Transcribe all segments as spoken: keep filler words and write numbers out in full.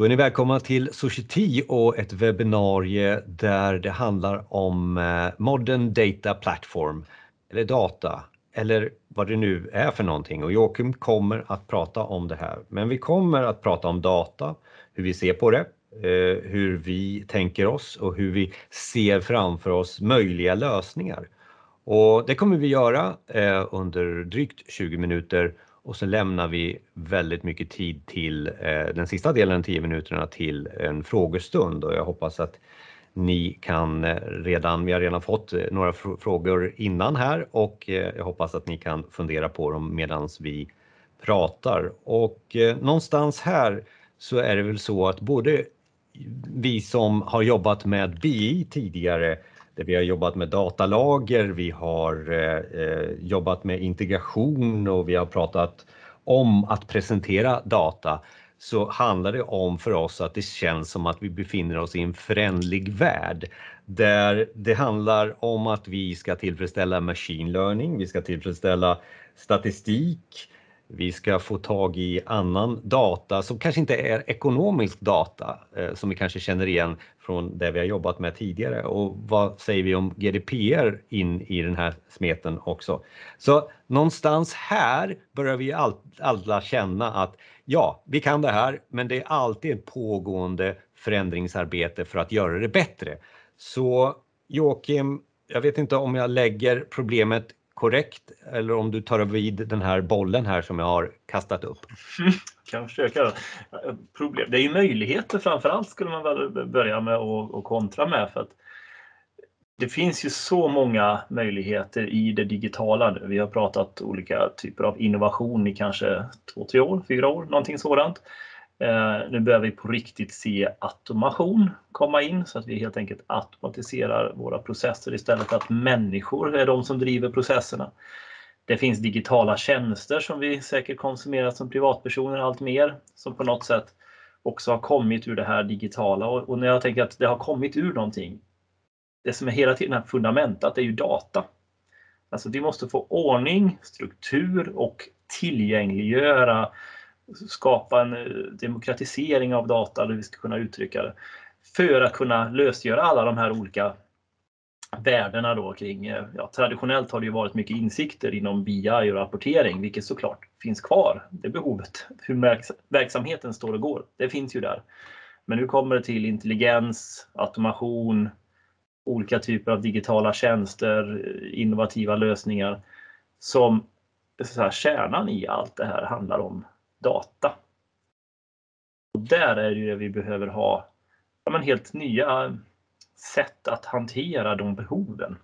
Då är ni välkomna till Societio och ett webbinarie där det handlar om Modern Data Platform eller data eller vad det nu är för någonting. Och Joakim kommer att prata om det här. Men vi kommer att prata om data, hur vi ser på det, hur vi tänker oss och hur vi ser framför oss möjliga lösningar. Och det kommer vi göra under drygt tjugo minuter. Och så lämnar vi väldigt mycket tid till eh, den sista delen, tio minuterna, till en frågestund. Och jag hoppas att ni kan eh, redan, vi har redan fått några fr- frågor innan här. Och eh, jag hoppas att ni kan fundera på dem medan vi pratar. Och eh, någonstans här så är det väl så att både vi som har jobbat med B I tidigare, där vi har jobbat med datalager, vi har eh, jobbat med integration och vi har pratat om att presentera data, så handlar det om för oss att det känns som att vi befinner oss i en föränderlig värld där det handlar om att vi ska tillfredsställa machine learning, vi ska tillfredsställa statistik, vi ska få tag i annan data som kanske inte är ekonomisk data som vi kanske känner igen från det vi har jobbat med tidigare. Och vad säger vi om G D P R in i den här smeten också? Så någonstans här börjar vi alla känna att ja, vi kan det här, men det är alltid ett pågående förändringsarbete för att göra det bättre. Så Joakim, jag vet inte om jag lägger problemet korrekt eller om du tar vid den här bollen här som jag har kastat upp. Kan försöka. Problem. Det är ju möjligheter framförallt skulle man väl börja med och, och kontra med, för att det finns ju så många möjligheter i det digitala nu. Vi har pratat olika typer av innovation i kanske två, tre år, fyra år, någonting sådant. Eh, nu börjar vi på riktigt se automation komma in, så att vi helt enkelt automatiserar våra processer istället för att människor är de som driver processerna. Det finns digitala tjänster som vi säkert konsumerar som privatpersoner allt mer, som på något sätt också har kommit ur det här digitala. Och, och när jag tänker att det har kommit ur någonting, det som är hela tiden här fundamentet är ju data. Alltså vi måste få ordning, struktur och tillgängliggöra, skapa en demokratisering av data, eller vi ska kunna uttrycka det, för att kunna lösgöra alla de här olika värdena då kring, ja, traditionellt har det ju varit mycket insikter inom B I och rapportering, vilket såklart finns kvar, det behovet, hur verksamheten står och går, det finns ju där. Men nu kommer det till intelligens, automation, olika typer av digitala tjänster, innovativa lösningar, som så här, kärnan i allt det här handlar om data. Och där är det ju vi behöver ha, ja, men helt nya sätt att hantera de behoven,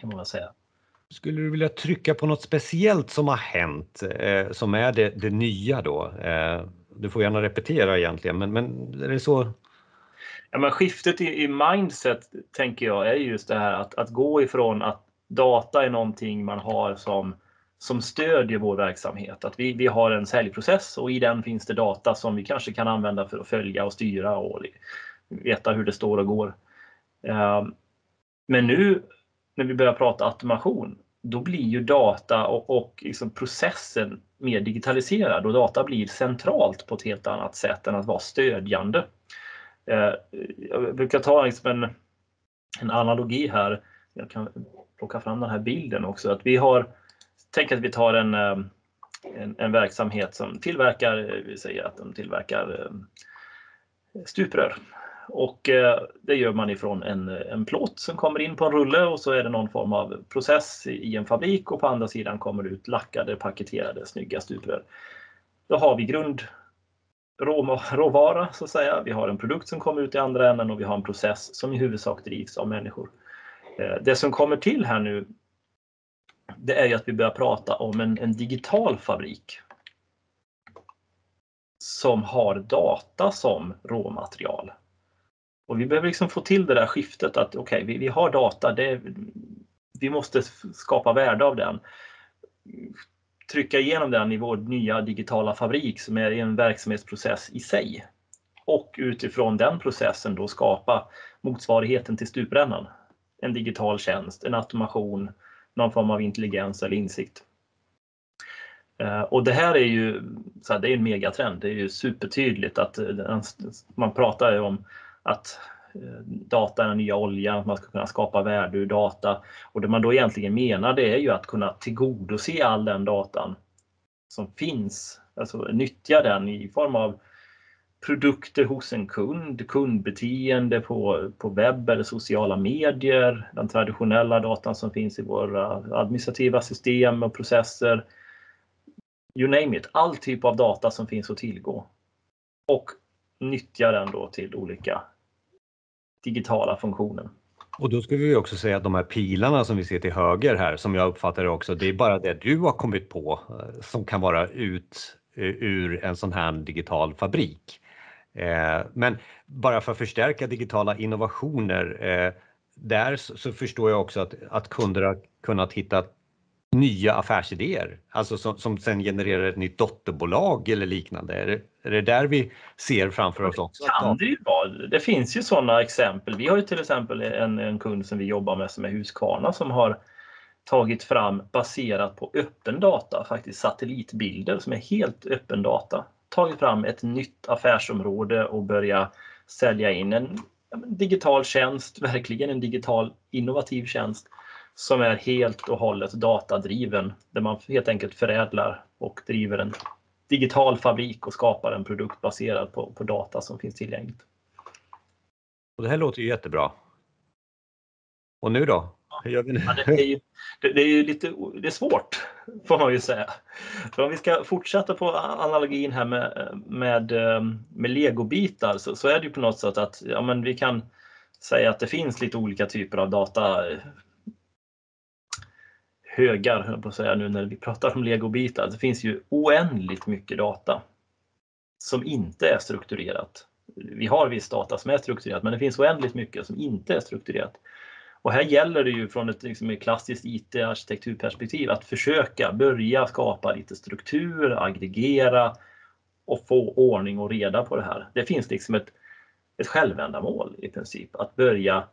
kan man säga. Skulle du vilja trycka på något speciellt som har hänt, eh, som är det, det nya då? Eh, du får gärna repetera egentligen, men, men är det så? Ja, men skiftet i, i mindset, tänker jag, är just det här att, att gå ifrån att data är någonting man har som som stödjer vår verksamhet. Att vi, vi har en säljprocess och i den finns det data som vi kanske kan använda för att följa och styra och veta hur det står och går. Men nu när vi börjar prata automation, då blir ju data och, och liksom processen mer digitaliserad och data blir centralt på ett helt annat sätt än att vara stödjande. Jag brukar ta liksom en, en analogi här. Jag kan plocka fram den här bilden också. Att vi har Tänk att vi tar en, en, en verksamhet som tillverkar, vi säger att de tillverkar stuprör. Och det gör man ifrån en, en plåt som kommer in på en rulle, och så är det någon form av process i en fabrik, och på andra sidan kommer det ut lackade, paketerade, snygga stuprör. Då har vi grund, rå, råvara så att säga, vi har en produkt som kommer ut i andra änden och vi har en process som i huvudsak drivs av människor. Det som kommer till här nu, det är ju att vi börjar prata om en, en digital fabrik som har data som råmaterial. Och vi behöver liksom få till det där skiftet att okej, okay, vi, vi har data, det, vi måste skapa värde av den. Trycka igenom den i vår nya digitala fabrik som är en verksamhetsprocess i sig. Och utifrån den processen då skapa motsvarigheten till stuprännan. En digital tjänst, en automation, någon form av intelligens eller insikt. Och det här är ju så här, det är en megatrend. Det är ju supertydligt att man pratar ju om att data är den nya oljan, att man ska kunna skapa värde ur data. Och det man då egentligen menar, det är ju att kunna tillgodose all den datan som finns. Alltså nyttja den i form av produkter hos en kund, kundbeteende på, på webb eller sociala medier, den traditionella datan som finns i våra administrativa system och processer. You name it, all typ av data som finns att tillgå. Och nyttja den då till olika digitala funktioner. Och då skulle vi också säga att de här pilarna som vi ser till höger här, som jag uppfattar det också, det är bara det du har kommit på som kan vara ut ur en sån här digital fabrik. Men bara för att förstärka digitala innovationer där, så förstår jag också att, att kunder har kunnat hitta nya affärsidéer, alltså som, som sen genererar ett nytt dotterbolag eller liknande. Är det, är det där vi ser framför oss också? Det kan det ju vara. Det finns ju sådana exempel. Vi har ju till exempel en, en kund som vi jobbar med som är Husqvarna, som har tagit fram, baserat på öppen data, faktiskt satellitbilder som är helt öppen data, tagit fram ett nytt affärsområde och börja sälja in en digital tjänst, verkligen en digital innovativ tjänst, som är helt och hållet datadriven, där man helt enkelt förädlar och driver en digital fabrik och skapar en produkt baserad på, på data som finns tillgängligt. Och det här låter ju jättebra. Och nu då? Hur gör vi nu? Ja, det är ju, det, det är ju lite, det är svårt, får man ju säga. För om vi ska fortsätta på analogin här med, med, med legobitar, så, så är det ju på något sätt att ja, men vi kan säga att det finns lite olika typer av data högar, höll jag på att säga nu när vi pratar om legobitar. Det finns ju oändligt mycket data som inte är strukturerat. Vi har viss data som är strukturerat, men det finns oändligt mycket som inte är strukturerat. Och här gäller det ju från ett, liksom, ett klassiskt I T-arkitekturperspektiv att försöka börja skapa lite struktur, aggregera och få ordning och reda på det här. Det finns liksom ett, ett självändamål i princip, att börja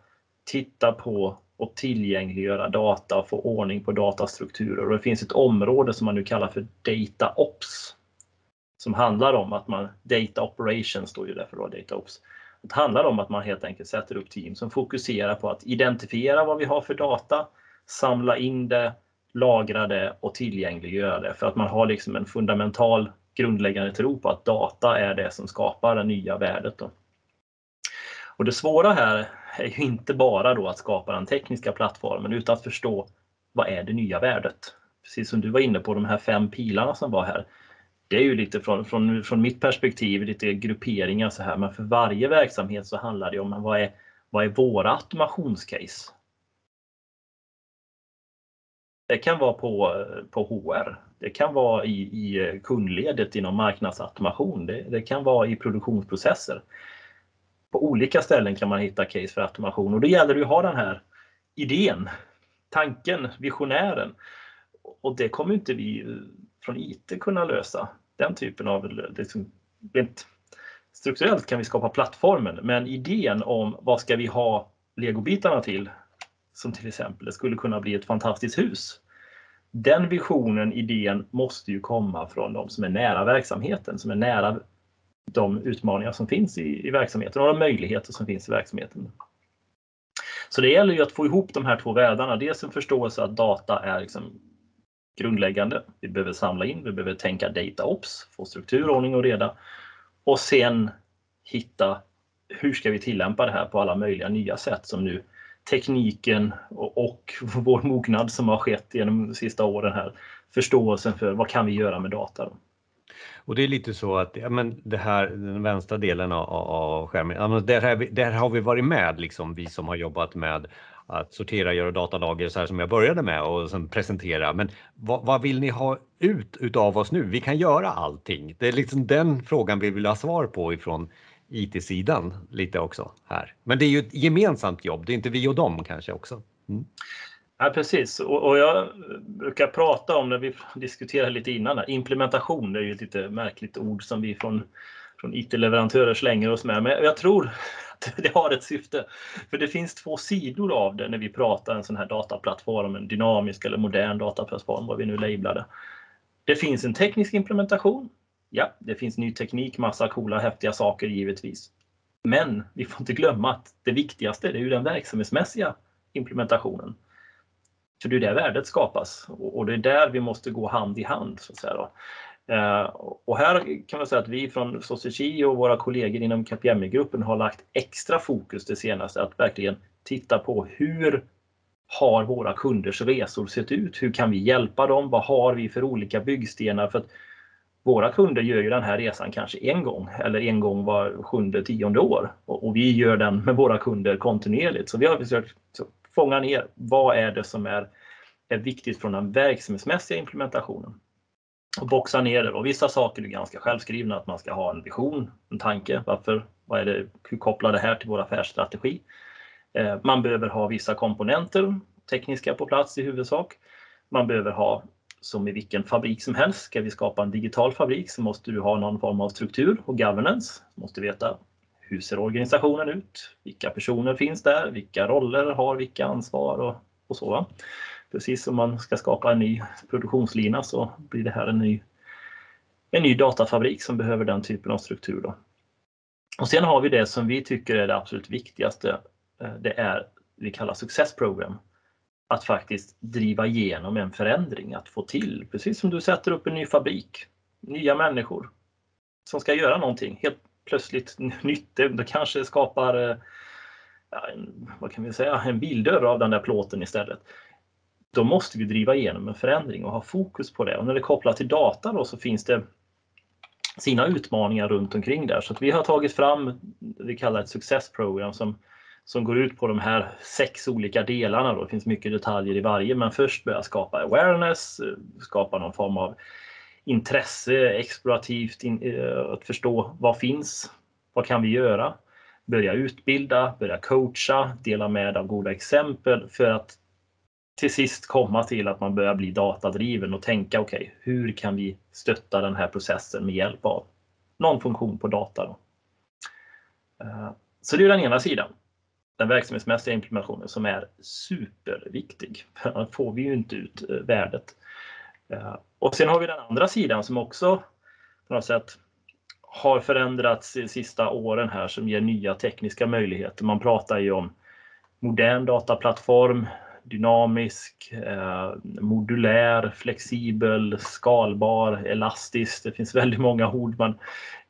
titta på och tillgängliggöra data och få ordning på datastrukturer. Och det finns ett område som man nu kallar för data ops, som handlar om att man, data operations står ju där för då, data ops. Det handlar om att man helt enkelt sätter upp team som fokuserar på att identifiera vad vi har för data, samla in det, lagra det och tillgängliggöra det. För att man har liksom en fundamental grundläggande tro på att data är det som skapar det nya värdet då. Och det svåra här är ju inte bara då att skapa den tekniska plattformen, utan att förstå vad är det nya värdet. Precis som du var inne på, de här fem pilarna som var här. Det är ju lite från, från, från mitt perspektiv lite grupperingar så här, men för varje verksamhet så handlar det om vad är, vad är våra automationscase. Det kan vara på, på H R, det kan vara i, i kundledet inom marknadsautomation, det, det kan vara i produktionsprocesser. På olika ställen kan man hitta case för automation, och då gäller det att ha den här idén, tanken, visionären. Och det kommer inte vi från I T kunna lösa. Den typen av, liksom, rent strukturellt kan vi skapa plattformen, men idén om vad ska vi ha legobitarna till, som till exempel det skulle kunna bli ett fantastiskt hus. Den visionen, idén måste ju komma från de som är nära verksamheten, som är nära de utmaningar som finns i, i verksamheten och de möjligheter som finns i verksamheten. Så det gäller ju att få ihop de här två världarna. Dels en förståelse att data är liksom grundläggande. Vi behöver samla in, vi behöver tänka data ops, få struktur, ordning och reda. Och sen hitta hur ska vi tillämpa det här på alla möjliga nya sätt som nu tekniken och, och vår mognad som har skett genom de sista åren här. Förståelsen för vad kan vi göra med data då? Och det är lite så att ja, men det här, den vänstra delen av, av skärmen, ja, men där, här, där har vi varit med, liksom, vi som har jobbat med att sortera, göra datalager så här som jag började med och sen presentera. Men vad, vad vill ni ha ut utav oss nu? Vi kan göra allting. Det är liksom den frågan vi vill ha svar på ifrån I T-sidan lite också här. Men det är ju ett gemensamt jobb, det är inte vi och dem kanske också. Mm. Ja, precis, och jag brukar prata om när vi diskuterar lite innan här. Implementation, det är ju ett lite märkligt ord som vi från, från I T-leverantörer slänger oss med, men jag tror att det har ett syfte. För det finns två sidor av det när vi pratar en sån här dataplattform, en dynamisk eller modern dataplattform, vad vi nu lablar det. Det finns en teknisk implementation. Ja, det finns ny teknik, massa coola, häftiga saker givetvis. Men vi får inte glömma att det viktigaste är ju den verksamhetsmässiga implementationen. För det är där värdet skapas och det är där vi måste gå hand i hand, så att säga då. Och här kan man säga att vi från Societio och våra kollegor inom Capgemini-gruppen har lagt extra fokus det senaste att verkligen titta på hur har våra kunders resor sett ut? Hur kan vi hjälpa dem? Vad har vi för olika byggstenar? För att våra kunder gör ju den här resan kanske en gång eller en gång var sjunde, tionde år och vi gör den med våra kunder kontinuerligt. Så vi har försökt fånga ner vad är det som är, är viktigt från den verksamhetsmässiga implementationen. Och boxa ner det. Och vissa saker är ganska självskrivna, att man ska ha en vision, en tanke. Varför? Vad är det? Hur kopplar det här till vår affärsstrategi? Eh, man behöver ha vissa komponenter, tekniska på plats i huvudsak. Man behöver ha, som i vilken fabrik som helst, ska vi skapa en digital fabrik så måste du ha någon form av struktur och governance. Du måste veta hur ser organisationen ut, vilka personer finns där, vilka roller har, vilka ansvar och, och så va. Precis som man ska skapa en ny produktionslina så blir det här en ny, en ny datafabrik som behöver den typen av struktur då. Och sen har vi det som vi tycker är det absolut viktigaste. Det är vi kallar success program. Att faktiskt driva igenom en förändring, att få till. Precis som du sätter upp en ny fabrik, nya människor som ska göra någonting. Helt plötsligt nytt, det kanske skapar ja, en, vad kan vi säga, en bildörr av den där plåten istället. Då måste vi driva igenom en förändring och ha fokus på det. Och när det kopplar till data då så finns det sina utmaningar runt omkring där. Så att vi har tagit fram, vi kallar ett successprogram som, som går ut på de här sex olika delarna. Då. Det finns mycket detaljer i varje, men först börja skapa awareness, skapa någon form av intresse, explorativt, in, att förstå vad finns, vad kan vi göra? Börja utbilda, börja coacha, dela med av goda exempel för att till sist komma till att man börjar bli datadriven och tänka okej, okay, hur kan vi stötta den här processen med hjälp av någon funktion på data då? Så det är den ena sidan, den verksamhetsmässiga implementationen som är superviktig. Då får vi ju inte ut värdet. Och sen har vi den andra sidan som också på något sätt har förändrats de sista åren här som ger nya tekniska möjligheter. Man pratar ju om modern dataplattform, dynamisk, eh, modulär, flexibel, skalbar, elastisk. Det finns väldigt många ord man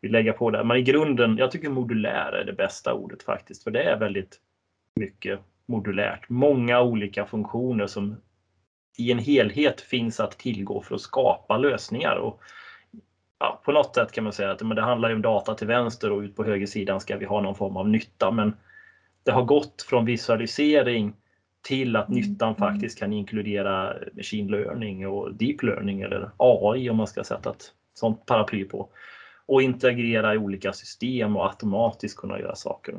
vill lägga på det. Men i grunden, jag tycker modulär är det bästa ordet faktiskt. För det är väldigt mycket modulärt. Många olika funktioner som i en helhet finns att tillgå för att skapa lösningar. Och, ja, på något sätt kan man säga att men det handlar ju om data till vänster och ut på höger sidan ska vi ha någon form av nytta. Men det har gått från visualisering till att nyttan faktiskt kan inkludera machine learning och deep learning eller A I om man ska sätta ett sånt paraply på. Och integrera i olika system och automatiskt kunna göra saker.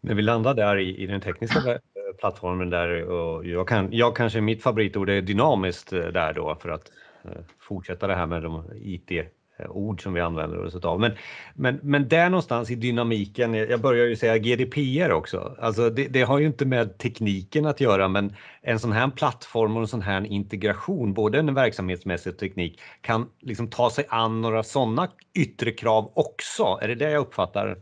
Men vi landar där i, i den tekniska plattformen där och jag, kan, jag kanske mitt favoritord är dynamiskt där då för att fortsätta det här med de I T-ord som vi använder oss av. Men, men, men där någonstans i dynamiken, jag börjar ju säga G D P R också, alltså det, det har ju inte med tekniken att göra men en sån här plattform och en sån här integration, både en verksamhetsmässig teknik kan liksom ta sig an några sådana yttre krav också, är det det jag uppfattar?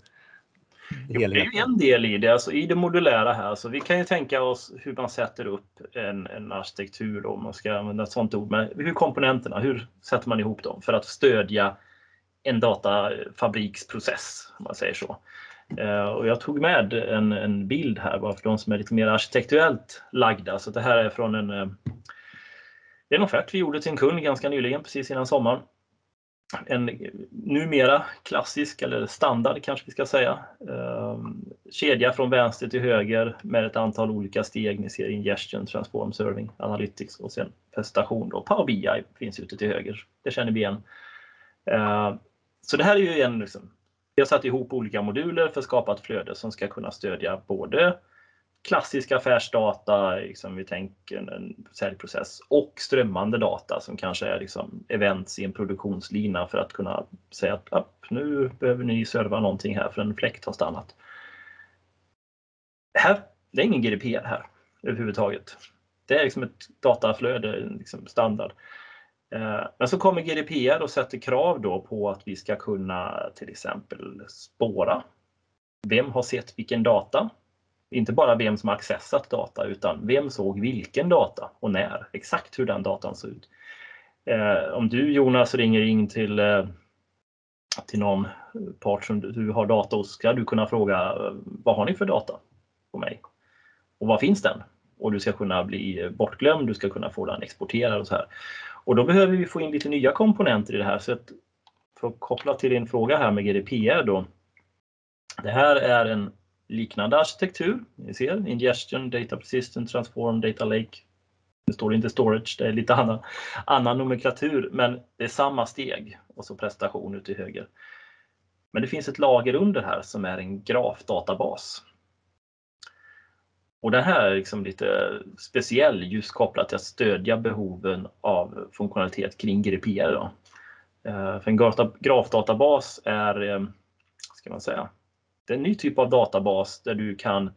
Jo, det är ju en del i det, alltså i det modulära här. Så vi kan ju tänka oss hur man sätter upp en, en arkitektur då, om man ska använda ett sånt ord. Men hur komponenterna, hur sätter man ihop dem för att stödja en datafabriksprocess, om man säger så. Eh, och jag tog med en, en bild här bara för de som är lite mer arkitektuellt lagda. Så det här är från en, eh, en offert vi gjorde till en kund ganska nyligen, precis innan sommaren. En numera klassisk eller standard kanske vi ska säga. Kedja från vänster till höger med ett antal olika steg. Ni ser ingestion, transform, serving, analytics och sen prestation. Och Power B I finns ute till höger. Det känner vi igen. Så det här är ju en liksom. Vi har satt ihop olika moduler för att skapa ett flöde som ska kunna stödja både klassiska affärsdata, liksom vi tänker en säljprocess, och strömmande data som kanske är liksom events i en produktionslina för att kunna säga att nu behöver ni serva någonting här för en fläkt har stannat. Här, det är ingen G D P R här överhuvudtaget. Det är liksom ett dataflöde, liksom standard. Men så kommer G D P R och sätter krav då på att vi ska kunna till exempel spåra vem har sett vilken data. Inte bara vem som har accessat data, utan vem såg vilken data och när. Exakt hur den datan såg ut. Eh, om du, Jonas, ringer in till, eh, till någon part som du, du har data hos, ska du kunna fråga vad har ni för data på mig? Och vad finns den? Och du ska kunna bli bortglömd, du ska kunna få den exporterad och så här. Och då behöver vi få in lite nya komponenter i det här. Så att, för att koppla till din fråga här med G D P R då. Det här är en liknande arkitektur. Ni ser, ingestion, data persistent, transform, data lake. Det står inte storage, det är lite annan, annan nomenklatur, men det är samma steg. Och så prestation ut till höger. Men det finns ett lager under här som är en grafdatabas. Och det här är liksom lite speciell just kopplat till att stödja behoven av funktionalitet kring G D P R då. För en grafdatabas är, ska man säga, det är en ny typ av databas där du kan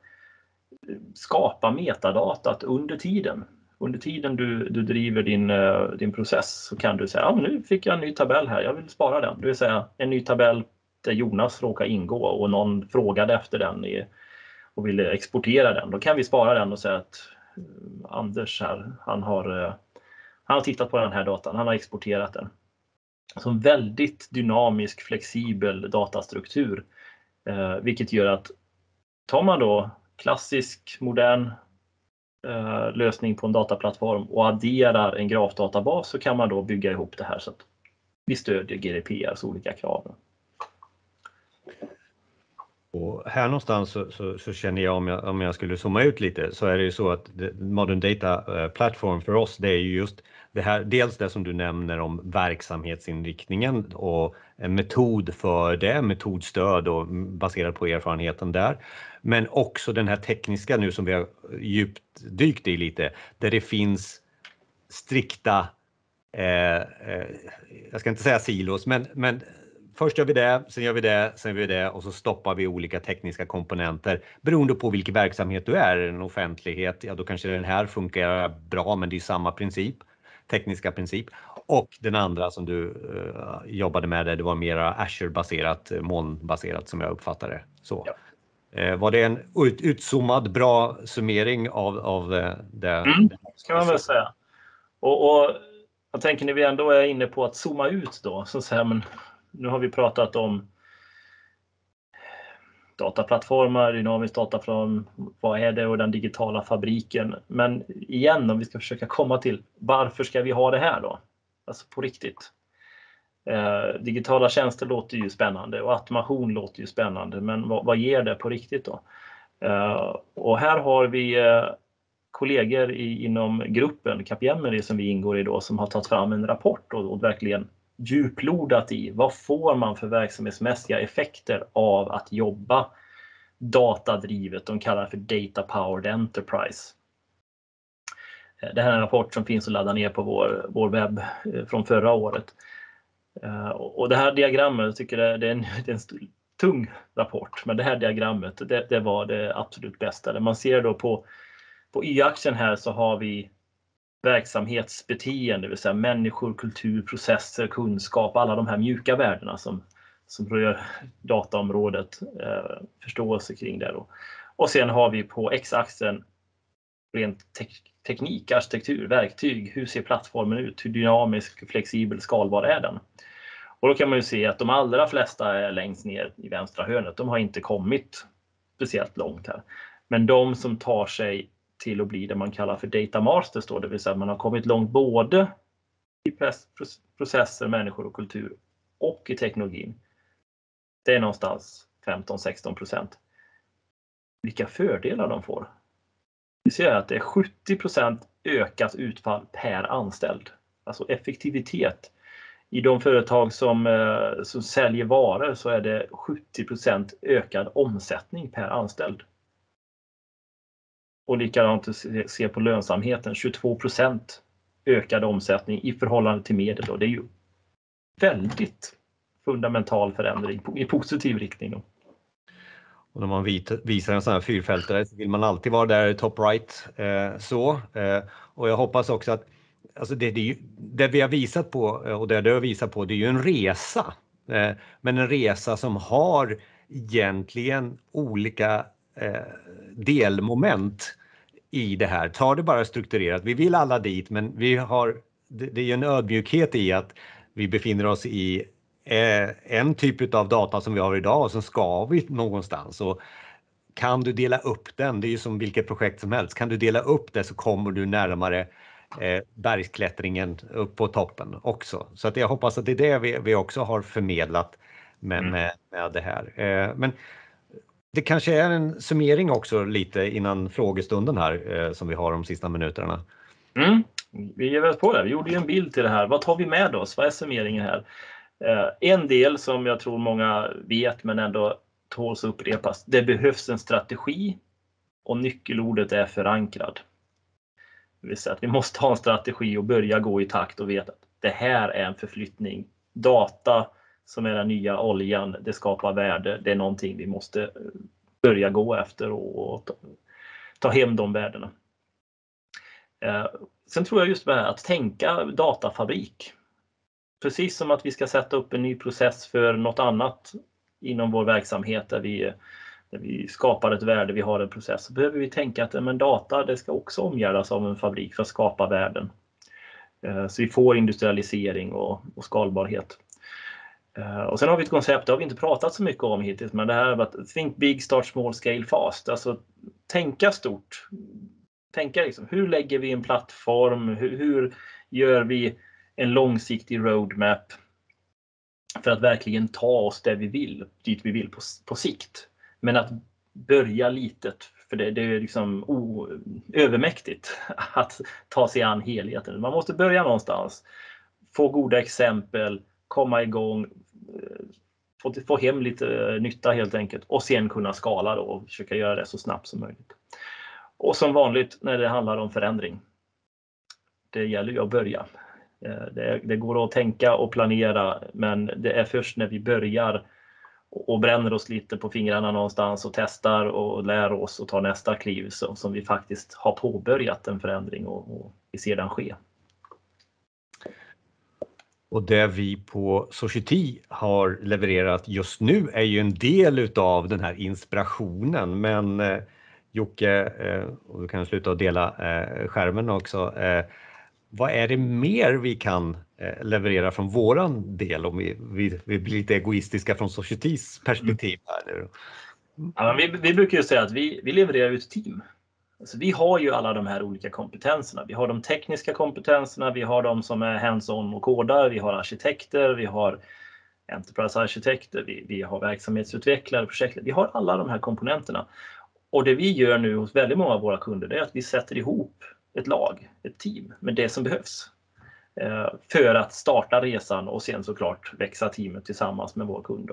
skapa metadatat under tiden. Under tiden du, du driver din, din process så kan du säga, ah, nu fick jag en ny tabell här, jag vill spara den. Det vill säga en ny tabell där Jonas råkar ingå och någon frågade efter den i, och ville exportera den. Då kan vi spara den och säga att Anders här, han har, han har tittat på den här datan, han har exporterat den. Så en väldigt dynamisk, flexibel datastruktur. Eh, vilket gör att tar man då klassisk, modern eh, lösning på en dataplattform och adderar en grafdatabas så kan man då bygga ihop det här så att vi stödjer G D P Rs olika krav. Och här någonstans så, så, så känner jag om, jag om jag skulle zooma ut lite så är det ju så att Modern Data Platform för oss det är ju just det här, dels det som du nämner om verksamhetsinriktningen och en metod för det, metodstöd och baserat på erfarenheten där. Men också den här tekniska nu som vi har djupt dykt i lite där det finns strikta, eh, eh, jag ska inte säga silos men, men först gör vi det, sen gör vi det, sen gör vi det och så stoppar vi olika tekniska komponenter beroende på vilken verksamhet du är. Är det en offentlighet, ja då kanske den här funkar bra men det är samma princip, tekniska princip. Och den andra som du uh, jobbade med det var mer Azure-baserat, molnbaserat som jag uppfattade det. Så. Ja. Uh, var det en ut, utzoomad bra summering av, av uh, det? Mm, det kan man väl säga. Och, och jag tänker när vi ändå är inne på att zooma ut då så säger man. Nu har vi pratat om dataplattformar, dynamisk dataplattform, vad är det och den digitala fabriken. Men igen, om vi ska försöka komma till varför ska vi ha det här då? Alltså på riktigt. Eh, digitala tjänster låter ju spännande och automation låter ju spännande, men vad, vad ger det på riktigt då? Eh, och här har vi eh, kollegor i, inom gruppen Capgemini som vi ingår i då som har tagit fram en rapport och, och verkligen djuplodat i. Vad får man för verksamhetsmässiga effekter av att jobba datadrivet? De kallar det för Data Powered Enterprise. Det här är en rapport som finns att ladda ner på vår, vår webb från förra året. Och det här diagrammet, jag tycker det är en, det är en tung rapport, men det här diagrammet det, det var det absolut bästa. Man ser då på, på y-axeln här så har vi verksamhetsbeteende, det vill säga människor, kultur, processer, kunskap, alla de här mjuka värdena som, som rör dataområdet, eh, förståelse kring det då. Och sen har vi på x-axeln rent te teknik, arkitektur, verktyg, hur ser plattformen ut, hur dynamisk, flexibel, skalbar är den? Och då kan man ju se att de allra flesta är längst ner i vänstra hörnet, de har inte kommit speciellt långt här. Men de som tar sig till att bli det man kallar för data masters då, det vill säga man har kommit långt både i processer, människor och kultur och i teknologin. Det är någonstans femton till sexton procent. Vilka fördelar de får? Vi ser att det är sjuttio procent ökat utfall per anställd. Alltså effektivitet. I de företag som, som säljer varor så är det sjuttio procent ökad omsättning per anställd. Och likadant att se på lönsamheten, tjugotvå procent ökad omsättning i förhållande till medel. Och det är ju väldigt fundamental förändring i positiv riktning. Då. Och när man visar en sån här fyrfältare så vill man alltid vara där top right. Eh, så. Eh, och jag hoppas också att alltså det, det, det vi har visat på och det du har visat på, det är ju en resa. Men en resa som har egentligen olika delmoment i det här. Ta det bara strukturerat. Vi vill alla dit, men vi har, det är ju en ödmjukhet i att vi befinner oss i en typ av data som vi har idag och så ska vi någonstans. Och kan du dela upp den, det är ju som vilket projekt som helst, kan du dela upp det så kommer du närmare eh, bergsklättringen upp på toppen också. Så att jag hoppas att det är det vi, vi också har förmedlat med, mm. med, med det här. Eh, men det kanske är en summering också lite innan frågestunden här eh, som vi har de sista minuterna. Mm. Vi ger väl på det, vi gjorde ju en bild till det här. Vad tar vi med oss? Vad är summeringen här? Eh, en del som jag tror många vet men ändå tåls upprepas. Det behövs en strategi och nyckelordet är förankrad. Det vill säga att vi måste ha en strategi och börja gå i takt och veta att det här är en förflyttning. Data som är den nya oljan, det skapar värde. Det är någonting vi måste börja gå efter och ta hem de värdena. Sen tror jag just det här att tänka datafabrik. Precis som att vi ska sätta upp en ny process för något annat inom vår verksamhet där vi, där vi skapar ett värde, vi har en process, så behöver vi tänka att men data, det ska också omgärdas av en fabrik för att skapa värden. Så vi får industrialisering och, och skalbarhet. Och sen har vi ett koncept, det har vi inte pratat så mycket om hittills, men det här med att think big, start small, scale fast. Alltså tänka stort. Tänka liksom, hur lägger vi en plattform? Hur, hur gör vi en långsiktig roadmap? För att verkligen ta oss där vi vill, dit vi vill på, på sikt. Men att börja litet, för det, det är liksom o, övermäktigt att ta sig an helheten. Man måste börja någonstans, få goda exempel, komma igång, få, få hem lite nytta helt enkelt. Och sen kunna skala då och försöka göra det så snabbt som möjligt. Och som vanligt när det handlar om förändring, det gäller ju att börja. Det, det går att tänka och planera, men det är först när vi börjar och bränner oss lite på fingrarna någonstans och testar och lär oss och tar nästa kliv som, som vi faktiskt har påbörjat en förändring och, och vi ser den ske. Och det vi på Societi har levererat just nu är ju en del utav den här inspirationen, men eh, Jocke, eh, och du kan sluta dela eh, skärmen också. Eh, Vad är det mer vi kan leverera från våran del om vi, vi, vi blir lite egoistiska från Societis perspektiv här nu? Ja, vi, vi brukar ju säga att vi, vi levererar ut team. Alltså, vi har ju alla de här olika kompetenserna. Vi har de tekniska kompetenserna, vi har de som är hands-on och kodar, vi har arkitekter, vi har enterprise-arkitekter, vi, vi har verksamhetsutvecklare, projektledare. Vi har alla de här komponenterna. Och det vi gör nu hos väldigt många av våra kunder är att vi sätter ihop ett lag, ett team, men det som behövs för att starta resan och sen såklart växa teamet tillsammans med vår kund.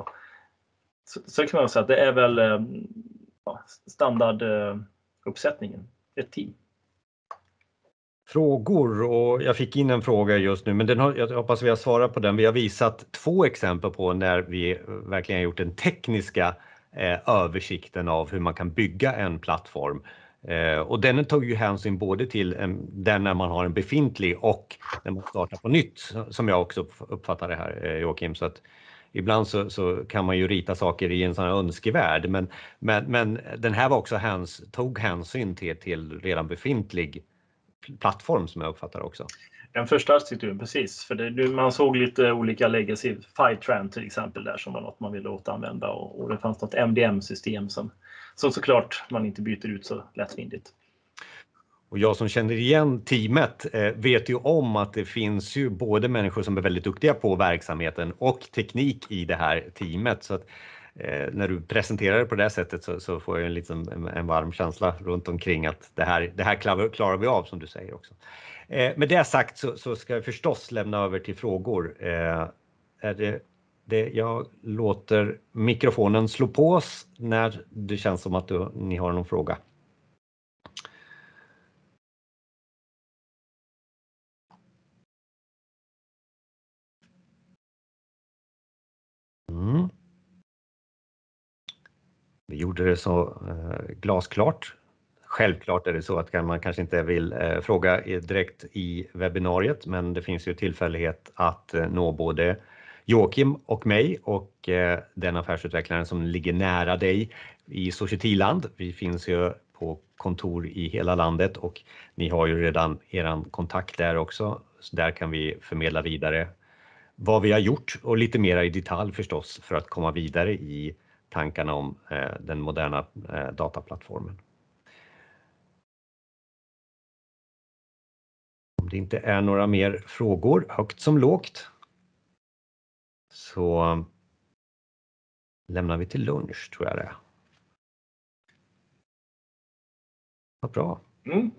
Så, så kan man säga att det är väl ja, standarduppsättningen, ett team. Frågor, och jag fick in en fråga just nu, men den har, jag hoppas vi har svarat på den. Vi har visat två exempel på när vi verkligen har gjort den tekniska eh, översikten av hur man kan bygga en plattform. Eh, och den tog ju hänsyn både till en, den när man har en befintlig och när man startar på nytt, som jag också uppfattar det här, eh, Joakim. Så att ibland så, så kan man ju rita saker i en sån här önskevärld, men, men, men den här var också hands, tog hänsyn till, till redan befintlig plattform som jag uppfattar också. Den första arkitekturen, precis. För det, man såg lite olika legacy, Fivetran till exempel där som var något man ville återanvända och, och det fanns något M D M-system som som såklart man inte byter ut så lättvindigt. Och jag som känner igen teamet eh, vet ju om att det finns ju både människor som är väldigt duktiga på verksamheten och teknik i det här teamet. Så att, eh, när du presenterar det på det här sättet så, så får jag en, liksom, en, en varm känsla runt omkring att det här, det här klarar, klarar vi av, som du säger också. Eh, med det sagt så, så ska jag förstås lämna över till frågor. Eh, är det... Det, jag låter mikrofonen slå på oss när det känns som att du, ni har någon fråga. Mm. Vi gjorde det så eh, glasklart. Självklart är det så att man kanske inte vill fråga direkt i webbinariet, men det finns ju tillfällighet att nå både Joakim och mig och den affärsutvecklaren som ligger nära dig i Societiland. Vi finns ju på kontor i hela landet och ni har ju redan er kontakt där också. Så där kan vi förmedla vidare vad vi har gjort och lite mer i detalj förstås för att komma vidare i tankarna om den moderna dataplattformen. Om det inte är några mer frågor, högt som lågt, så lämnar vi till lunch, tror jag det är. Vad bra. Mm.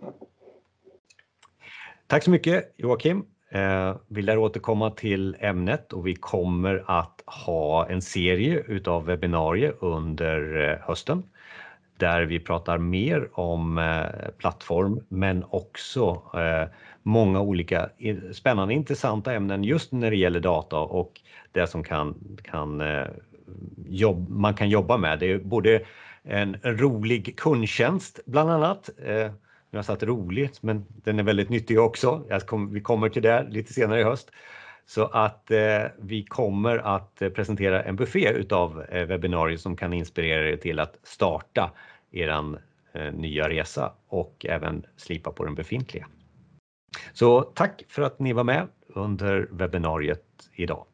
Tack så mycket, Joakim. Eh, vill jag återkomma till ämnet och vi kommer att ha en serie utav webbinarier under eh, hösten där vi pratar mer om eh, plattform, men också eh, många olika spännande, intressanta ämnen just när det gäller data och det som kan, kan, eh, jobb, man kan jobba med. Det är både en rolig kundtjänst bland annat. Eh, Jag har satt roligt, men den är väldigt nyttig också. Jag kom, vi kommer till det lite senare i höst. Så att eh, vi kommer att presentera en buffé utav eh, webbinarier som kan inspirera er till att starta eran eh, nya resa och även slipa på den befintliga. Så tack för att ni var med under webbinariet idag.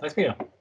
Tack ska ni ha.